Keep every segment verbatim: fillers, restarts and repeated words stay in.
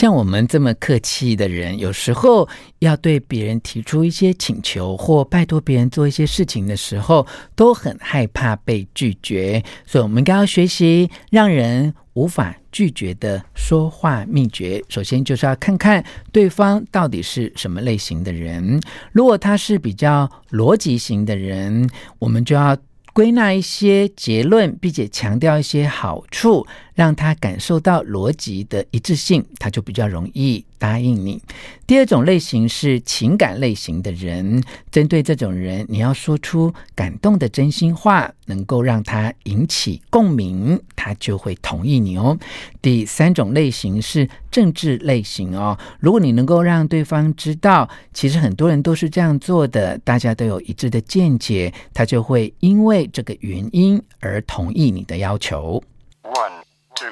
像我们这么客气的人，有时候要对别人提出一些请求或拜托别人做一些事情的时候，都很害怕被拒绝。所以我们应该要学习让人无法拒绝的说话秘诀。首先就是要看看对方到底是什么类型的人。如果他是比较逻辑型的人，我们就要归纳一些结论，并且强调一些好处，让他感受到逻辑的一致性，他就比较容易答应你。第二种类型是情感类型的人，针对这种人，你要说出感动的真心话，能够让他引起共鸣，他就会同意你哦。第三种类型是政治类型哦，如果你能够让对方知道，其实很多人都是这样做的，大家都有一致的见解，他就会因为这个原因而同意你的要求。One, two,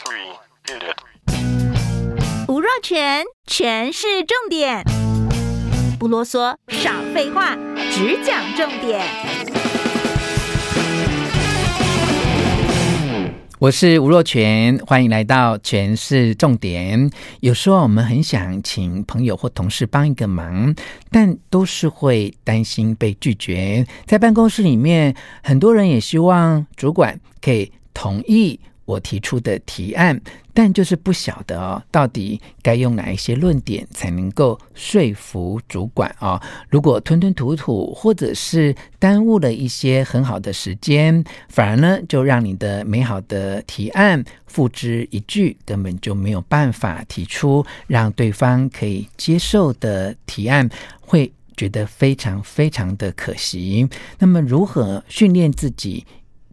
three, hit it. 吴若权，全是重点，不啰嗦，少废话，只讲重点。我是吴若权，欢迎来到全是重点。有时候我们很想请朋友或同事帮一个忙，但都是会担心被拒绝。在办公室里面，很多人也希望主管可以同意我提出的提案，但就是不晓得哦，到底该用哪一些论点才能够说服主管哦。如果吞吞吐吐，或者是耽误了一些很好的时间，反而呢，就让你的美好的提案付之一炬，根本就没有办法提出让对方可以接受的提案，会觉得非常非常的可惜。那么如何训练自己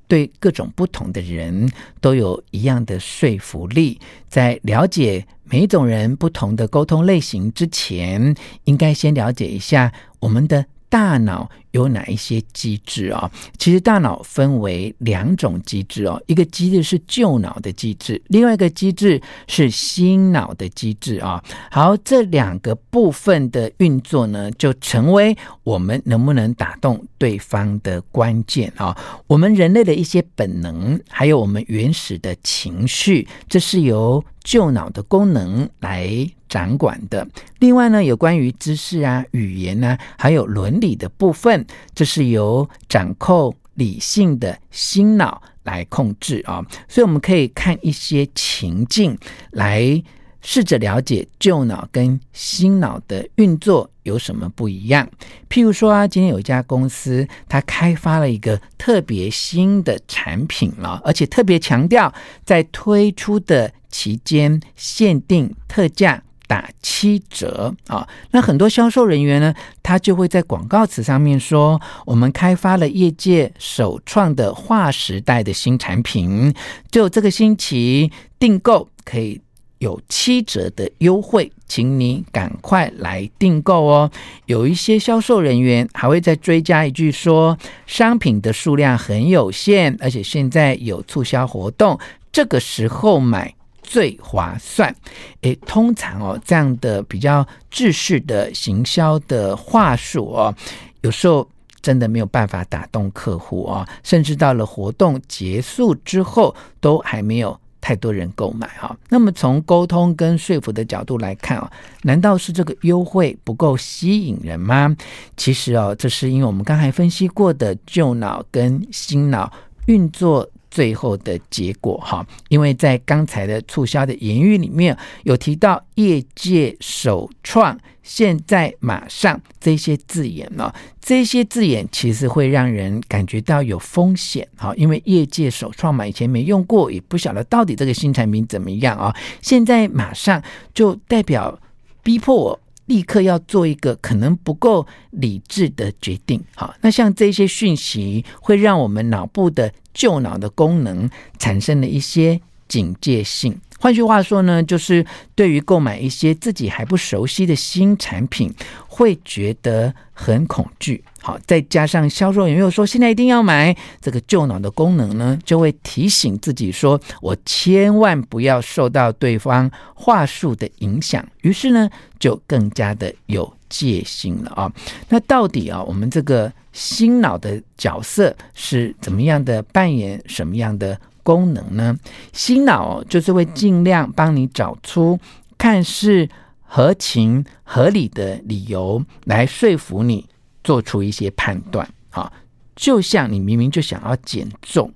对各种不同的人都有一样的说服力？在了解每一种人不同的沟通类型之前，应该先了解一下我们的大脑有哪一些机制哦。其实大脑分为两种机制哦，一个机制是旧脑的机制，另外一个机制是新脑的机制哦。好，这两个部分的运作呢，就成为我们能不能打动对方的关键哦。我们人类的一些本能，还有我们原始的情绪，这是由旧脑的功能来掌管的。另外呢，有关于知识啊、语言啊，还有伦理的部分，这是由掌控理性的新脑来控制啊、哦。所以我们可以看一些情境，来试着了解旧脑跟新脑的运作有什么不一样。譬如说啊，今天有一家公司，它开发了一个特别新的产品了、哦，而且特别强调在推出的期间限定特价打七折、哦、那很多销售人员呢，他就会在广告词上面说，我们开发了业界首创的划时代的新产品，就这个星期订购可以有七折的优惠，请你赶快来订购哦。有一些销售人员还会再追加一句说，商品的数量很有限，而且现在有促销活动，这个时候买最划算。诶，通常哦，这样的比较制式的行销的话术哦，有时候真的没有办法打动客户哦，甚至到了活动结束之后，都还没有太多人购买、哦、那么从沟通跟说服的角度来看、哦、难道是这个优惠不够吸引人吗？其实、哦、这是因为我们刚才分析过的旧脑跟新脑运作最后的结果、哦、因为在刚才的促销的言语里面有提到业界首创、现在马上这些字眼、哦、这些字眼其实会让人感觉到有风险、哦、因为业界首创嘛，以前没用过，也不晓得到底这个新产品怎么样、哦、现在马上就代表逼迫我立刻要做一个可能不够理智的决定。好，那像这些讯息会让我们脑部的旧脑的功能产生了一些警戒性。换句话说呢，就是对于购买一些自己还不熟悉的新产品会觉得很恐惧。好，再加上销售人员又说现在一定要买，这个旧脑的功能呢就会提醒自己说，我千万不要受到对方话术的影响，于是呢就更加的有戒心了、哦、那到底、啊、我们这个新脑的角色是怎么样的扮演什么样的功能呢？新脑就是会尽量帮你找出看是合情合理的理由来说服你做出一些判断。好，就像你明明就想要减重，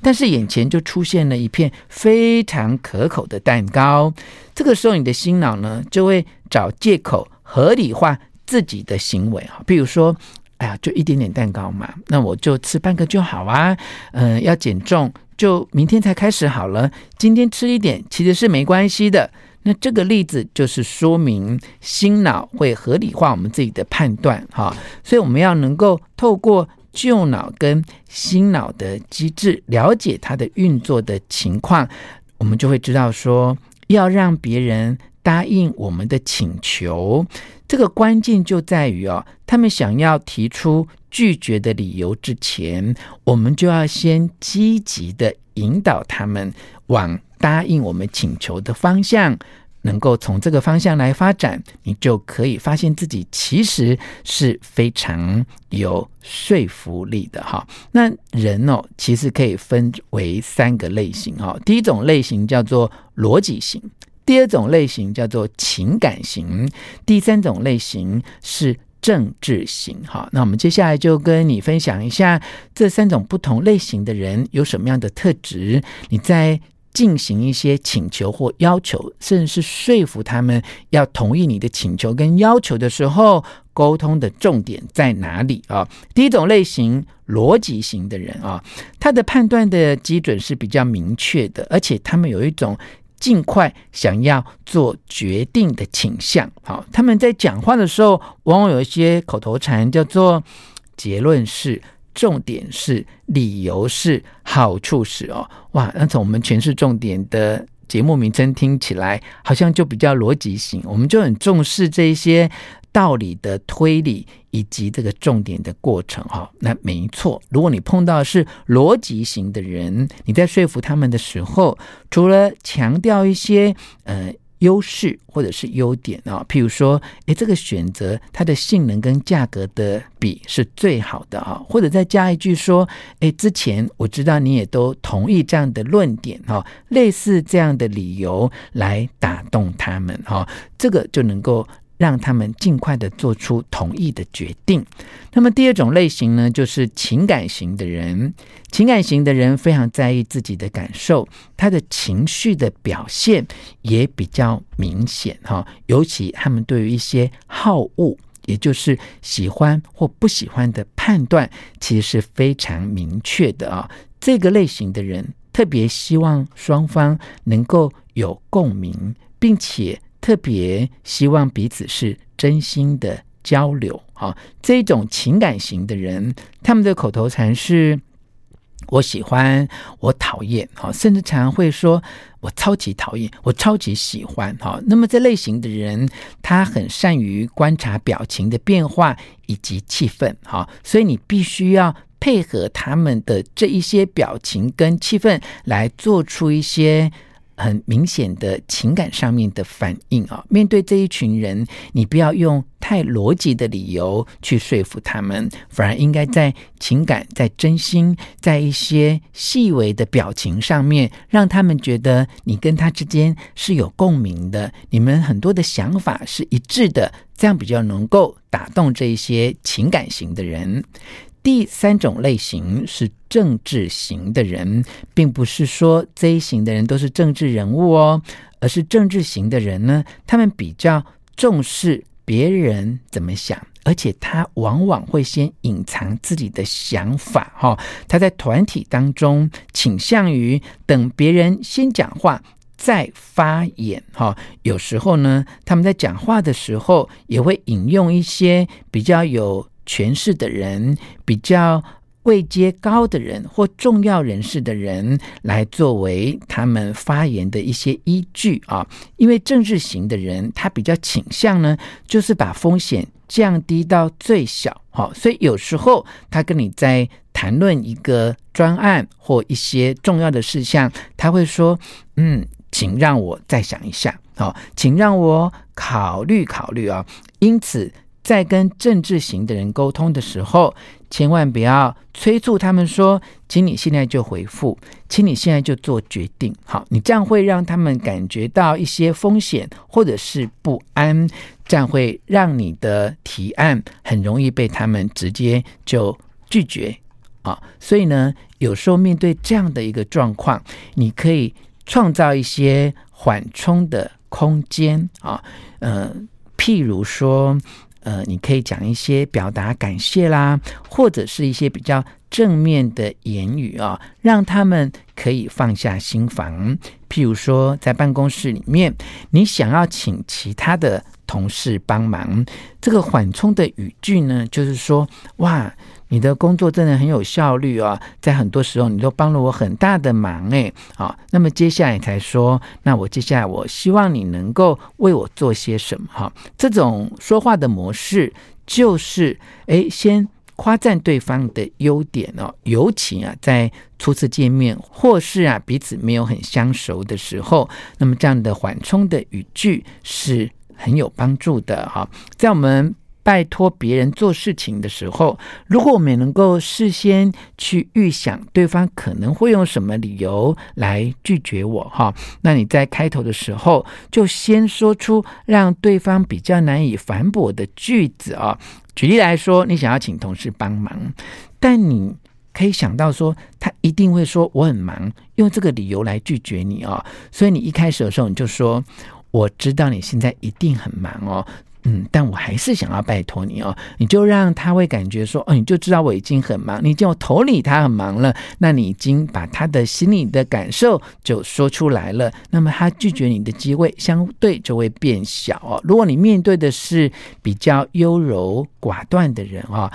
但是眼前就出现了一片非常可口的蛋糕，这个时候你的心脑呢就会找借口合理化自己的行为，比如说哎呀，就一点点蛋糕嘛，那我就吃半个就好啊，呃，要减重就明天才开始好了，今天吃一点其实是没关系的。那这个例子就是说明心脑会合理化我们自己的判断，哦，所以我们要能够透过旧脑跟新脑的机制了解它的运作的情况，我们就会知道说要让别人答应我们的请求，这个关键就在于哦，他们想要提出拒绝的理由之前，我们就要先积极的引导他们往答应我们请求的方向，能够从这个方向来发展，你就可以发现自己其实是非常有说服力的。那人哦，其实可以分为三个类型，第一种类型叫做逻辑型，第二种类型叫做情感型，第三种类型是政治型。好，那我们接下来就跟你分享一下这三种不同类型的人有什么样的特质，你在进行一些请求或要求，甚至是说服他们要同意你的请求跟要求的时候，沟通的重点在哪里啊？第一种类型，逻辑型的人啊，他的判断的基准是比较明确的，而且他们有一种尽快想要做决定的倾向。好，他们在讲话的时候往往有一些口头禅，叫做结论是，重点是，理由是，好处是哦。哇，那从我们诠释重点的节目名称听起来好像就比较逻辑型，我们就很重视这些道理的推理以及这个重点的过程。哦，那没错，如果你碰到的是逻辑型的人，你在说服他们的时候，除了强调一些呃优势或者是优点，哦，譬如说这个选择它的性能跟价格的比是最好的，哦，或者再加一句说之前我知道你也都同意这样的论点，哦，类似这样的理由来打动他们，哦，这个就能够让他们尽快的做出同意的决定。那么第二种类型呢，就是情感型的人。情感型的人非常在意自己的感受，他的情绪的表现也比较明显，哦，尤其他们对于一些好恶，也就是喜欢或不喜欢的判断其实是非常明确的，哦，这个类型的人特别希望双方能够有共鸣，并且特别希望彼此是真心的交流，啊，这种情感型的人，他们的口头禅是我喜欢，我讨厌，啊，甚至常常会说我超级讨厌，我超级喜欢，啊，那么这类型的人他很善于观察表情的变化以及气氛，啊，所以你必须要配合他们的这一些表情跟气氛来做出一些很明显的情感上面的反应，哦，面对这一群人，你不要用太逻辑的理由去说服他们，反而应该在情感，在真心，在一些细微的表情上面，让他们觉得你跟他之间是有共鸣的，你们很多的想法是一致的，这样比较能够打动这一些情感型的人。第三种类型是政治型的人，并不是说这一型的人都是政治人物哦，而是政治型的人呢，他们比较重视别人怎么想，而且他往往会先隐藏自己的想法，哦，他在团体当中倾向于等别人先讲话再发言，哦，有时候呢，他们在讲话的时候也会引用一些比较有权势的人，比较位阶高的人或重要人士的人来作为他们发言的一些依据，啊，因为政治型的人他比较倾向呢，就是把风险降低到最小，哦，所以有时候他跟你在谈论一个专案或一些重要的事项，他会说嗯，请让我再想一下，哦，请让我考虑考虑，啊，因此在跟政治型的人沟通的时候，千万不要催促他们说请你现在就回复，请你现在就做决定。好，你这样会让他们感觉到一些风险或者是不安，这样会让你的提案很容易被他们直接就拒绝、哦、所以呢，有时候面对这样的一个状况，你可以创造一些缓冲的空间、哦呃、譬如说呃，你可以讲一些表达感谢啦，或者是一些比较正面的言语啊、哦，让他们可以放下心防。譬如说，在办公室里面，你想要请其他的同事帮忙，这个缓冲的语句呢，就是说，哇，你的工作真的很有效率啊、哦，在很多时候你都帮了我很大的忙哎，好、哦，那么接下来才说，那我接下来我希望你能够为我做些什么哈、哦，这种说话的模式就是，哎，先夸赞对方的优点哦，尤其啊，在初次见面或是啊彼此没有很相熟的时候，那么这样的缓冲的语句是很有帮助的哈、哦，在我们拜托别人做事情的时候，如果我们能够事先去预想对方可能会用什么理由来拒绝我哈，那你在开头的时候就先说出让对方比较难以反驳的句子啊。举例来说，你想要请同事帮忙，但你可以想到说他一定会说我很忙，用这个理由来拒绝你啊。所以你一开始的时候你就说，我知道你现在一定很忙哦。嗯，但我还是想要拜托你哦，你就让他会感觉说，哦，你就知道我已经很忙，你就同理他很忙了，那你已经把他的心里的感受就说出来了，那么他拒绝你的机会相对就会变小哦。如果你面对的是比较优柔寡断的人哦，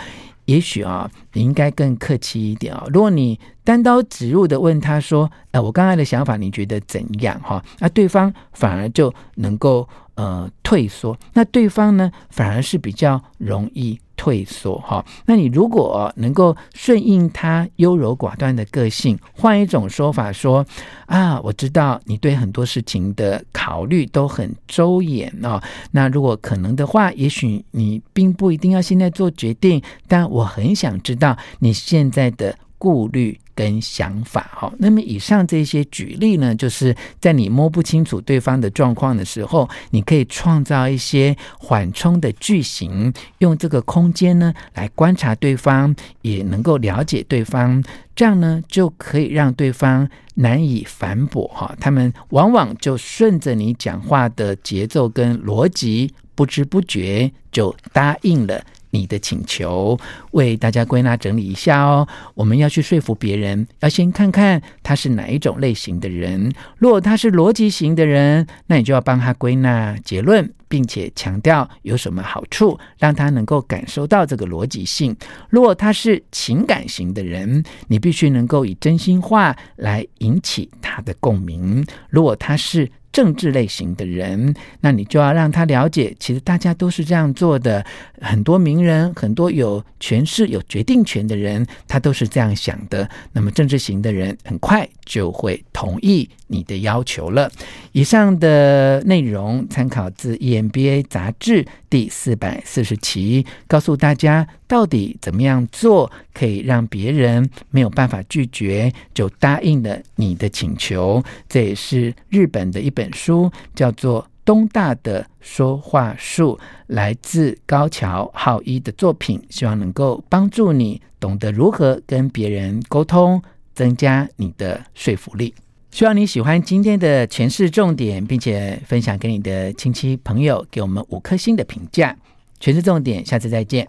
也许啊、哦，你应该更客气一点啊、哦。如果你单刀直入的问他说，呃，我刚才的想法你觉得怎样哈、哦？那对方反而就能够呃退缩，那对方呢反而是比较容易退缩哈、哦。那你如果、哦、能够顺应他优柔寡断的个性，换一种说法说啊，我知道你对很多事情的考虑都很周延哦。那如果可能的话，也许你并不一定要现在做决定，但我很想知道你现在的顾虑跟想法、哦、那么以上这些举例呢，就是在你摸不清楚对方的状况的时候，你可以创造一些缓冲的句型，用这个空间呢来观察对方，也能够了解对方，这样呢就可以让对方难以反驳、哦、他们往往就顺着你讲话的节奏跟逻辑，不知不觉就答应了你的请求。为大家归纳整理一下哦，我们要去说服别人，要先看看他是哪一种类型的人。如果他是逻辑型的人，那你就要帮他归纳结论，并且强调有什么好处，让他能够感受到这个逻辑性。如果他是情感型的人，你必须能够以真心话来引起他的共鸣。如果他是政治类型的人，那你就要让他了解，其实大家都是这样做的，很多名人，很多有权势有决定权的人，他都是这样想的，那么政治型的人很快就会同意你的要求了。以上的内容参考自 E M B A 杂志第四百四十期，告诉大家到底怎么样做可以让别人没有办法拒绝，就答应了你的请求。这也是日本的一本书，叫做《东大的说话术》，来自高桥浩一的作品，希望能够帮助你懂得如何跟别人沟通，增加你的说服力。希望你喜欢今天的诠释重点，并且分享给你的亲戚朋友，给我们五颗星的评价。诠释重点，下次再见。